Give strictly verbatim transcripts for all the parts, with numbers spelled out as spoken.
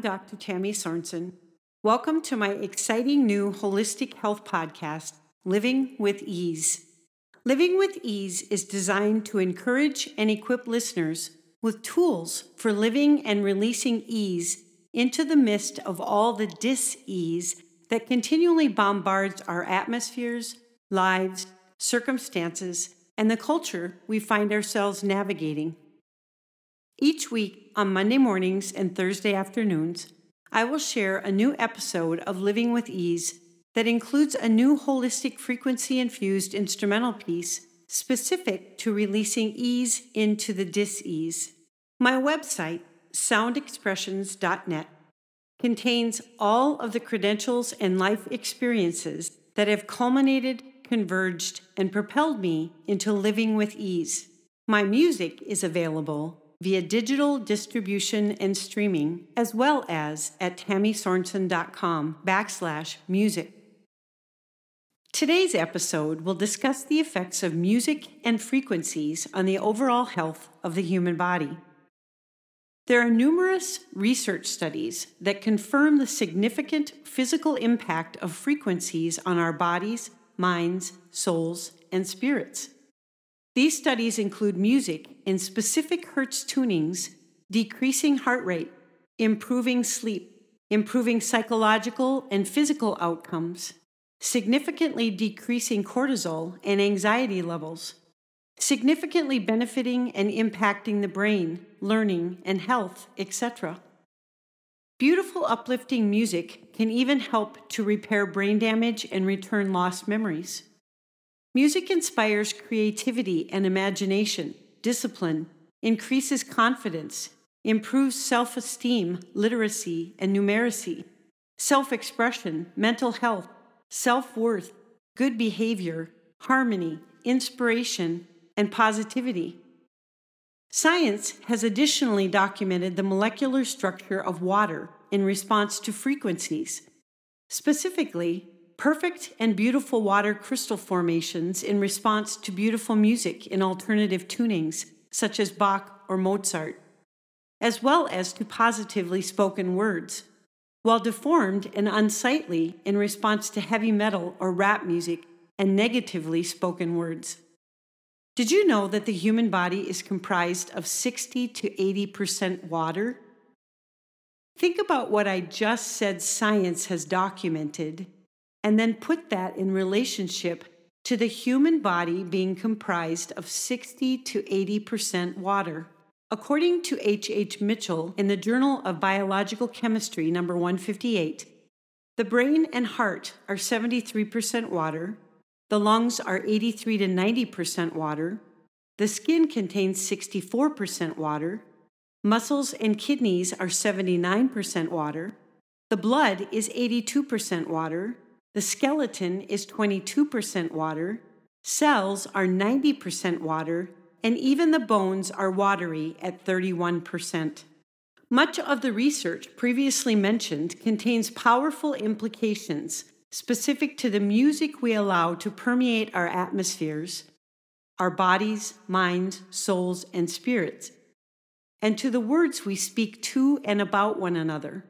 I'm Doctor Tammy Sorensen. Welcome to my exciting new holistic health podcast, Living with Ease. Living with Ease is designed to encourage and equip listeners with tools for living and releasing ease into the midst of all the dis-ease that continually bombards our atmospheres, lives, circumstances, and the culture we find ourselves navigating. Each week on Monday mornings and Thursday afternoons, I will share a new episode of Living with Ease that includes a new holistic frequency-infused instrumental piece specific to releasing ease into the dis-ease. My website, sound expressions dot net, contains all of the credentials and life experiences that have culminated, converged, and propelled me into living with ease. My music is available via digital distribution and streaming, as well as at Tammy Sorensen dot com backslash music. Today's episode will discuss the effects of music and frequencies on the overall health of the human body. There are numerous research studies that confirm the significant physical impact of frequencies on our bodies, minds, souls, and spirits. These studies include music in specific hertz tunings, decreasing heart rate, improving sleep, improving psychological and physical outcomes, significantly decreasing cortisol and anxiety levels, significantly benefiting and impacting the brain, learning, and health, et cetera. Beautiful, uplifting music can even help to repair brain damage and return lost memories. Music inspires creativity and imagination, discipline, increases confidence, improves self-esteem, literacy, and numeracy, self-expression, mental health, self-worth, good behavior, harmony, inspiration, and positivity. Science has additionally documented the molecular structure of water in response to frequencies. Specifically, perfect and beautiful water crystal formations in response to beautiful music in alternative tunings, such as Bach or Mozart, as well as to positively spoken words, while deformed and unsightly in response to heavy metal or rap music and negatively spoken words. Did you know that the human body is comprised of sixty to eighty percent water? Think about what I just said science has documented, and then put that in relationship to the human body being comprised of sixty to eighty percent water. According to H H Mitchell in the Journal of Biological Chemistry, number one fifty-eight, the brain and heart are seventy-three percent water, the lungs are eighty-three to ninety percent water, the skin contains sixty-four percent water, muscles and kidneys are seventy-nine percent water, the blood is eighty-two percent water, the skeleton is twenty-two percent water, cells are ninety percent water, and even the bones are watery at thirty-one percent. Much of the research previously mentioned contains powerful implications specific to the music we allow to permeate our atmospheres, our bodies, minds, souls, and spirits, and to the words we speak to and about one another,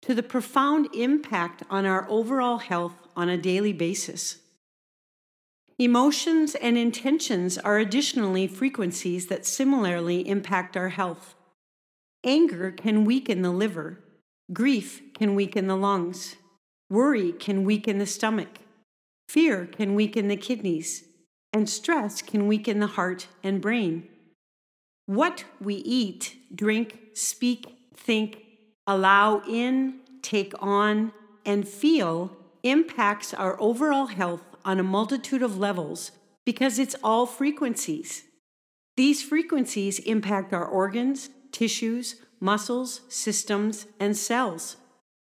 to the profound impact on our overall health on a daily basis. Emotions and intentions are additionally frequencies that similarly impact our health. Anger can weaken the liver. Grief can weaken the lungs. Worry can weaken the stomach. Fear can weaken the kidneys. And stress can weaken the heart and brain. What we eat, drink, speak, think, allow in, take on, and feel impacts our overall health on a multitude of levels because it's all frequencies. These frequencies impact our organs, tissues, muscles, systems, and cells.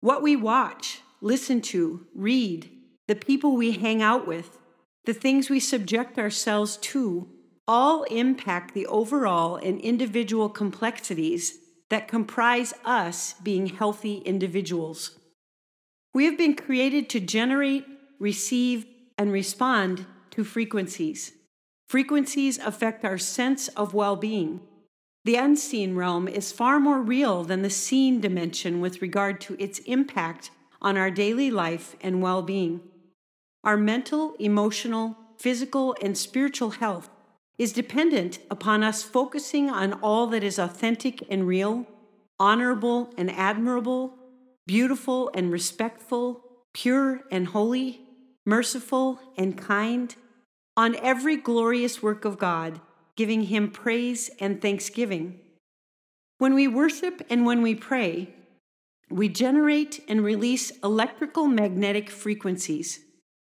What we watch, listen to, read, the people we hang out with, the things we subject ourselves to, all impact the overall and individual complexities that comprise us being healthy individuals. We have been created to generate, receive, and respond to frequencies. Frequencies affect our sense of well-being. The unseen realm is far more real than the seen dimension with regard to its impact on our daily life and well-being. Our mental, emotional, physical, and spiritual health is dependent upon us focusing on all that is authentic and real, honorable and admirable, beautiful and respectful, pure and holy, merciful and kind, on every glorious work of God, giving Him praise and thanksgiving. When we worship and when we pray, we generate and release electrical magnetic frequencies.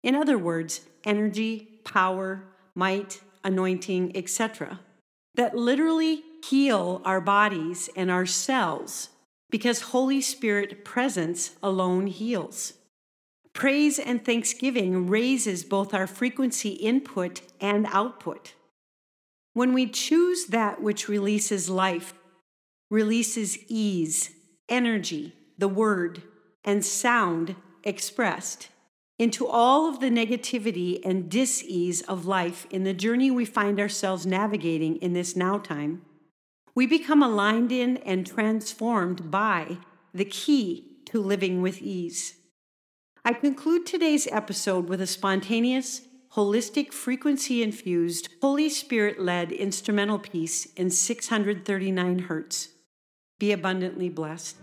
In other words, energy, power, might, anointing, et cetera, that literally heal our bodies and our cells, because Holy Spirit presence alone heals. Praise and thanksgiving raises both our frequency input and output. When we choose that which releases life, releases ease, energy, the word, and sound expressed into all of the negativity and dis-ease of life in the journey we find ourselves navigating in this now time, we become aligned in and transformed by the key to living with ease. I conclude today's episode with a spontaneous, holistic, frequency-infused, Holy Spirit-led instrumental piece in six hundred thirty-nine hertz. Be abundantly blessed.